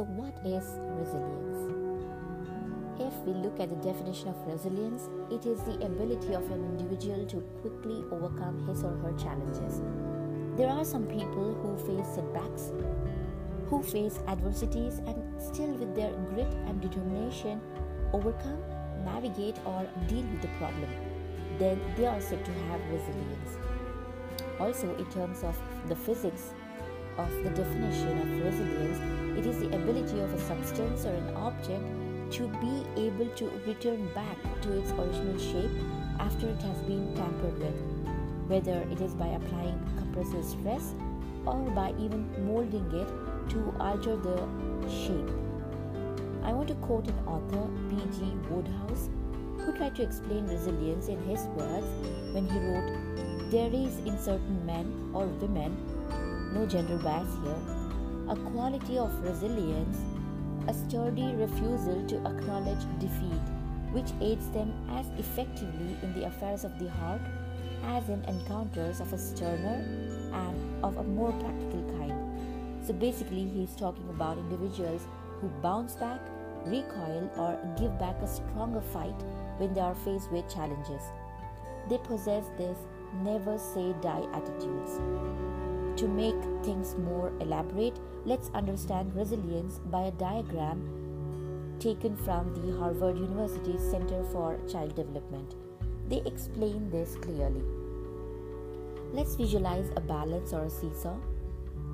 So what is resilience? If we look at the definition of resilience, it is the ability of an individual to quickly overcome his or her challenges. There are some people who face setbacks, who face adversities and still with their grit and determination overcome, navigate or deal with the problem. Then they are said to have resilience. Also, in terms of the physics of the definition of resilience, it is the ability of a substance or an object to be able to return back to its original shape after it has been tampered with, whether it is by applying compressive stress or by even molding it to alter the shape. I want to quote an author, P. G. Wodehouse, who tried to explain resilience in his words when he wrote, "There is in certain men or women, no gender bias here, a quality of resilience, a sturdy refusal to acknowledge defeat, which aids them as effectively in the affairs of the heart as in encounters of a sterner and of a more practical kind." So basically, he is talking about individuals who bounce back, recoil, or give back a stronger fight when they are faced with challenges. They possess this never-say-die attitudes. To make things more elaborate, let's understand resilience by a diagram taken from the Harvard University Center for Child Development. They explain this clearly. Let's visualize a balance or a seesaw.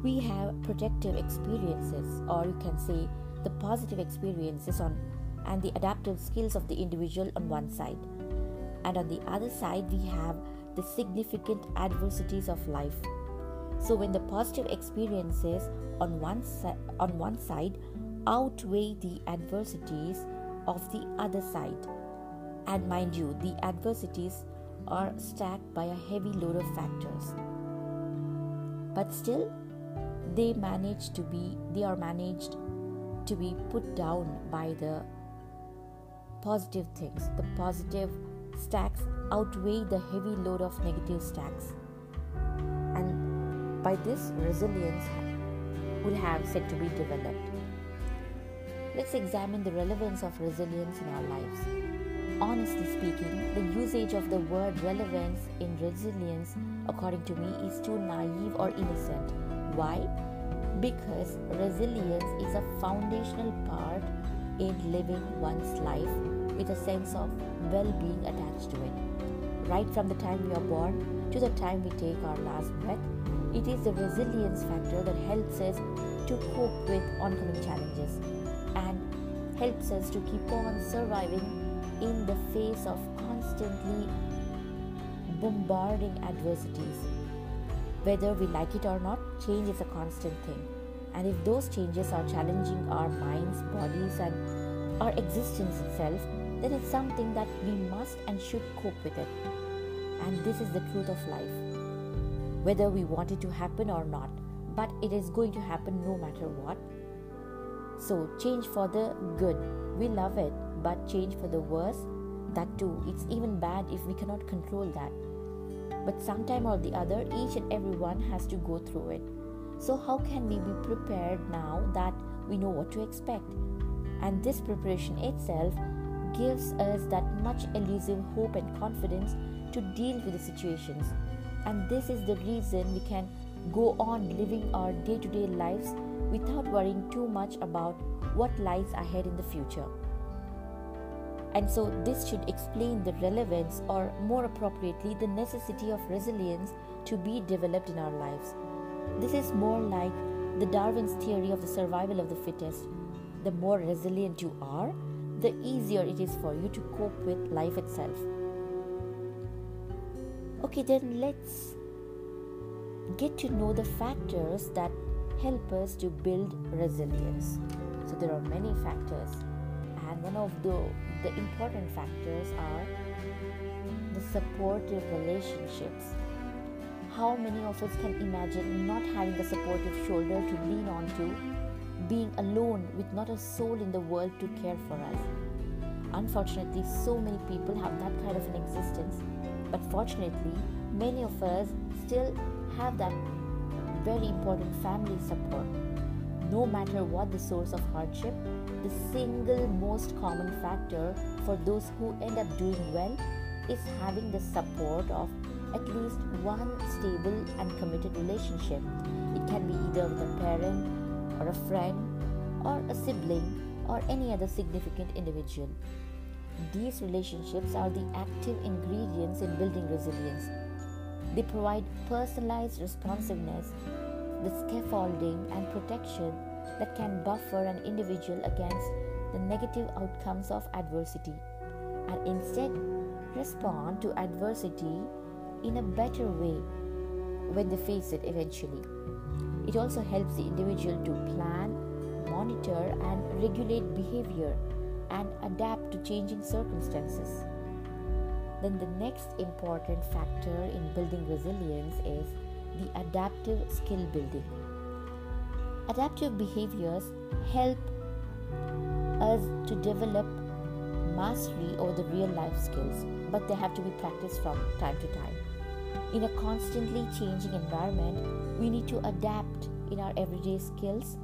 We have protective experiences, or you can say the positive experiences and the adaptive skills of the individual on one side. And on the other side, we have the significant adversities of life. So when the positive experiences on one side outweigh the adversities of the other side, and mind you, the adversities are stacked by a heavy load of factors, but still they are managed to be put down by the positive things. The positive stacks outweigh the heavy load of negative stacks, and by this resilience would have said to be developed. Let's examine the relevance of resilience in our lives. Honestly speaking, the usage of the word relevance in resilience, according to me, is too naive or innocent. Why? Because resilience is a foundational part in living one's life with a sense of well-being attached to it. Right from the time we are born to the time we take our last breath, it is the resilience factor that helps us to cope with oncoming challenges and helps us to keep on surviving in the face of constantly bombarding adversities. Whether we like it or not, change is a constant thing. And if those changes are challenging our minds, bodies, and our existence itself, then it's something that we must and should cope with it. And this is the truth of life. Whether we want it to happen or not, but it is going to happen no matter what. So change for the good. We love it. But change for the worse, that too, it's even bad if we cannot control that. But sometime or the other, each and everyone has to go through it. So how can we be prepared now that we know what to expect? And this preparation itself gives us that much elusive hope and confidence to deal with the situations. And this is the reason we can go on living our day-to-day lives without worrying too much about what lies ahead in the future. And so this should explain the relevance, or more appropriately, the necessity of resilience to be developed in our lives. This is more like the Darwin's theory of the survival of the fittest. The more resilient you are, the easier it is for you to cope with life itself. Okay, then let's get to know the factors that help us to build resilience. So there are many factors. And one of the important factors are the supportive relationships. How many of us can imagine not having a supportive shoulder to lean on to, being alone with not a soul in the world to care for us? Unfortunately, so many people have that kind of an existence. But fortunately, many of us still have that very important family support. No matter what the source of hardship, the single most common factor for those who end up doing well is having the support of at least one stable and committed relationship. It can be either with a parent or a friend or a sibling or any other significant individual. These relationships are the active ingredients in building resilience. They provide personalized responsiveness, the scaffolding and protection that can buffer an individual against the negative outcomes of adversity, and instead respond to adversity in a better way when they face it eventually. It also helps the individual to plan, monitor, and regulate behavior and adapt to changing circumstances. Then the next important factor in building resilience is the adaptive skill building. Adaptive behaviors help us to develop mastery over the real life skills, but they have to be practiced from time to time. In a constantly changing environment, we need to adapt in our everyday skills,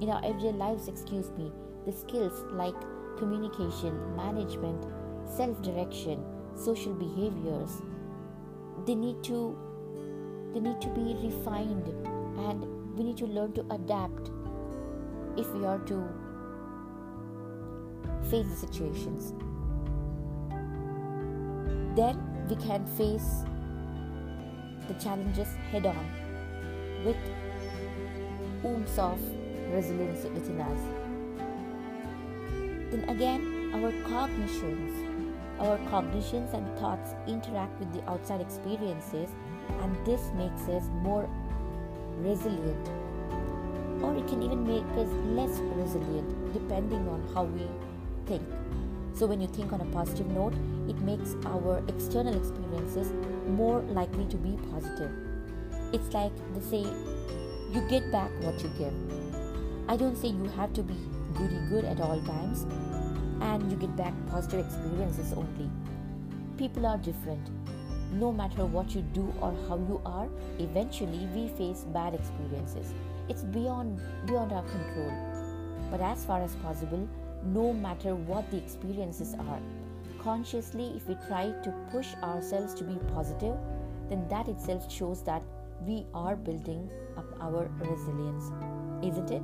in our everyday lives, the skills like communication, management, self-direction, social behaviors. They need to be refined, and we need to learn to adapt if we are to face the situations. Then we can face the challenges head on with oomph of resilience within us. Then again, our cognitions and thoughts interact with the outside experiences, and this makes us more resilient, or it can even make us less resilient depending on how we think. So when you think on a positive note, it makes our external experiences more likely to be positive. It's like they say, you get back what you give. I don't say you have to be goody-good at all times and you get back positive experiences only. People are different. No matter what you do or how you are, eventually we face bad experiences. It's beyond our control. But as far as possible, no matter what the experiences are, consciously if we try to push ourselves to be positive, then that itself shows that we are building up our resilience, isn't it?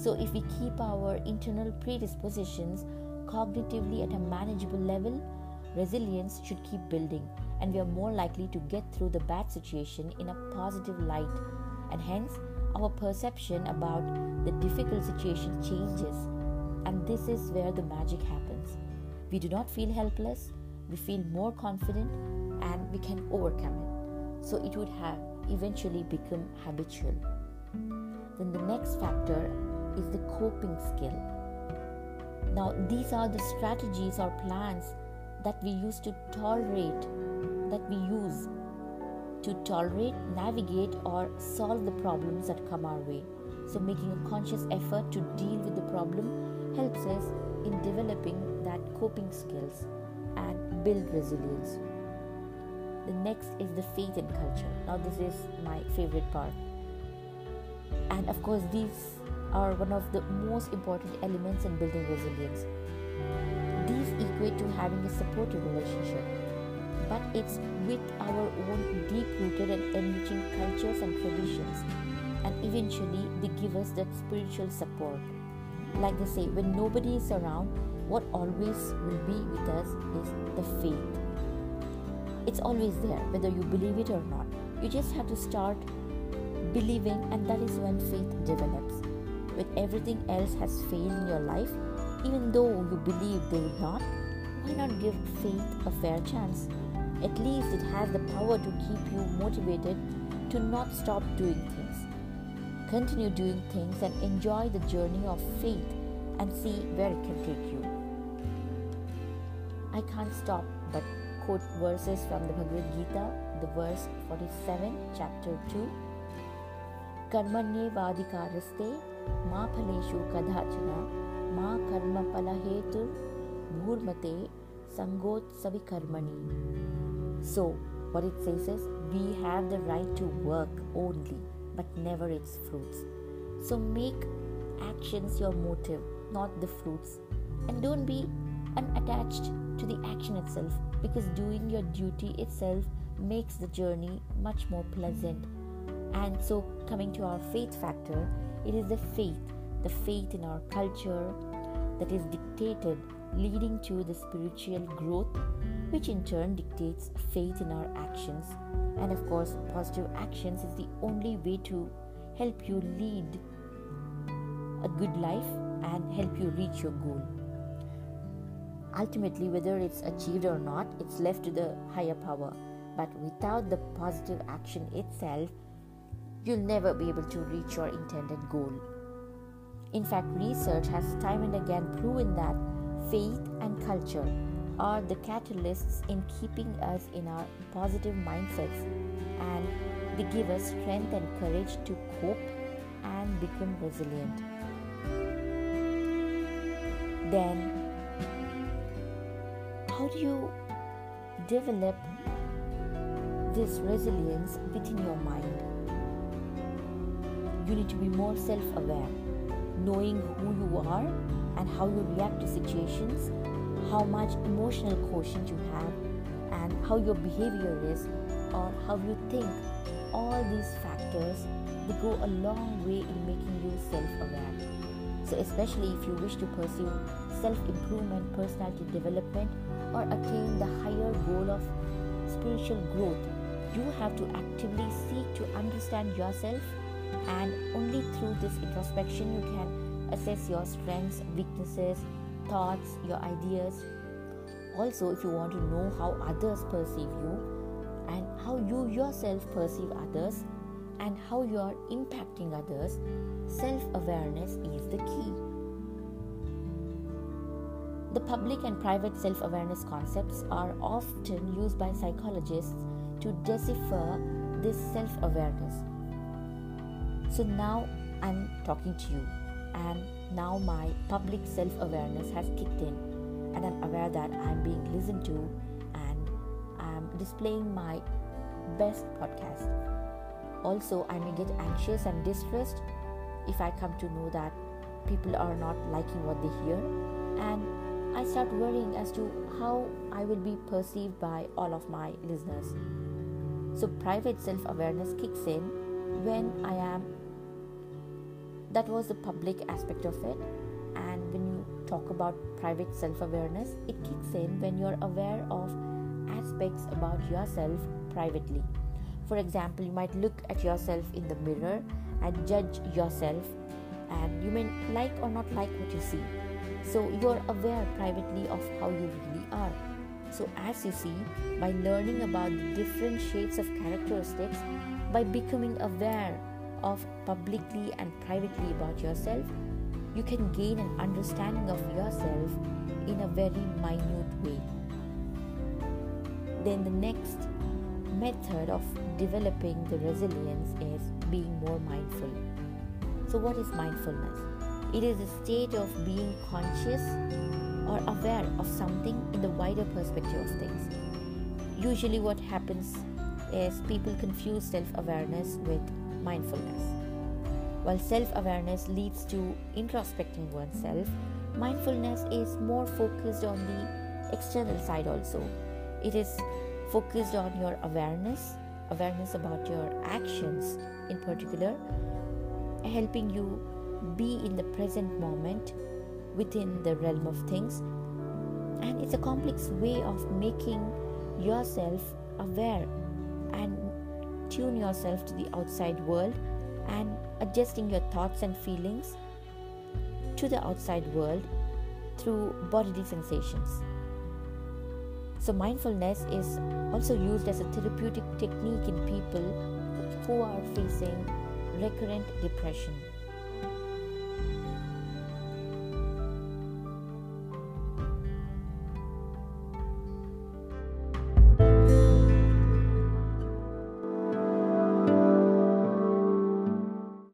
So if we keep our internal predispositions cognitively at a manageable level, resilience should keep building, and we are more likely to get through the bad situation in a positive light, and hence our perception about the difficult situation changes, and this is where the magic happens. We do not feel helpless, we feel more confident, and we can overcome it. So it would have eventually become habitual. Then the next factor is the coping skill. Now these are the strategies or plans that we use to tolerate, navigate, or solve the problems that come our way. So making a conscious effort to deal with the problem helps us in developing that coping skills and build resilience. The next is the faith and culture. Now this is my favorite part. And of course these are one of the most important elements in building resilience. These equate to having a supportive relationship. But it's with our own deep-rooted and enriching cultures and traditions, and eventually they give us that spiritual support. Like they say, when nobody is around, what always will be with us is the faith. It's always there, whether you believe it or not. You just have to start believing, and that is when faith develops. When everything else has failed in your life, even though you believe they would not, why not give faith a fair chance? At least it has the power to keep you motivated to not stop doing things. Continue doing things and enjoy the journey of faith and see where it can take you. I can't stop but quote verses from the Bhagavad Gita, the verse 47, chapter 2. Karmanye vadikaraste ma phaleshu kadachana ma karma palahetur bhurmate sangot savikarmani. So, what it says is, we have the right to work only, but never its fruits. So make actions your motive, not the fruits. And don't be unattached to the action itself, because doing your duty itself makes the journey much more pleasant. And so, coming to our faith factor, it is the faith in our culture that is dictated, leading to the spiritual growth, which in turn dictates faith in our actions. And of course, positive actions is the only way to help you lead a good life and help you reach your goal. Ultimately, whether it's achieved or not, it's left to the higher power. But without the positive action itself, you'll never be able to reach your intended goal. In fact, research has time and again proven that faith and culture are the catalysts in keeping us in our positive mindsets, and they give us strength and courage to cope and become resilient. Then, how do you develop this resilience within your mind? You need to be more self-aware, knowing who you are and how you react to situations, how much emotional quotient you have, and how your behavior is, or how you think. All these factors, they go a long way in making you self-aware. So especially if you wish to pursue self-improvement, personality development, or attain the higher goal of spiritual growth, you have to actively seek to understand yourself, and only through this introspection you can assess your strengths, weaknesses, thoughts, your ideas. Also, if you want to know how others perceive you and how you yourself perceive others and how you are impacting others, self-awareness is the key. The public and private self-awareness concepts are often used by psychologists to decipher this self-awareness. So now I'm talking to you, and now my public self-awareness has kicked in, and I'm aware that I'm being listened to and I'm displaying my best podcast. Also, I may get anxious and distressed if I come to know that people are not liking what they hear, and I start worrying as to how I will be perceived by all of my listeners. So private self-awareness kicks in when I am. That was the public aspect of it. And when you talk about private self-awareness, it kicks in when you're aware of aspects about yourself privately. For example, you might look at yourself in the mirror and judge yourself, and you may like or not like what you see. So you're aware privately of how you really are. So as you see, by learning about the different shades of characteristics, by becoming aware of publicly and privately about yourself, you can gain an understanding of yourself in a very minute way. Then the next method of developing the resilience is being more mindful. So what is mindfulness? It is a state of being conscious or aware of something in the wider perspective of things. Usually what happens is people confuse self-awareness with mindfulness. While self-awareness leads to introspecting oneself, mindfulness is more focused on the external side also. It is focused on your awareness about your actions in particular, helping you be in the present moment within the realm of things. And it's a complex way of making yourself aware and tune yourself to the outside world and adjusting your thoughts and feelings to the outside world through bodily sensations. So mindfulness is also used as a therapeutic technique in people who are facing recurrent depression.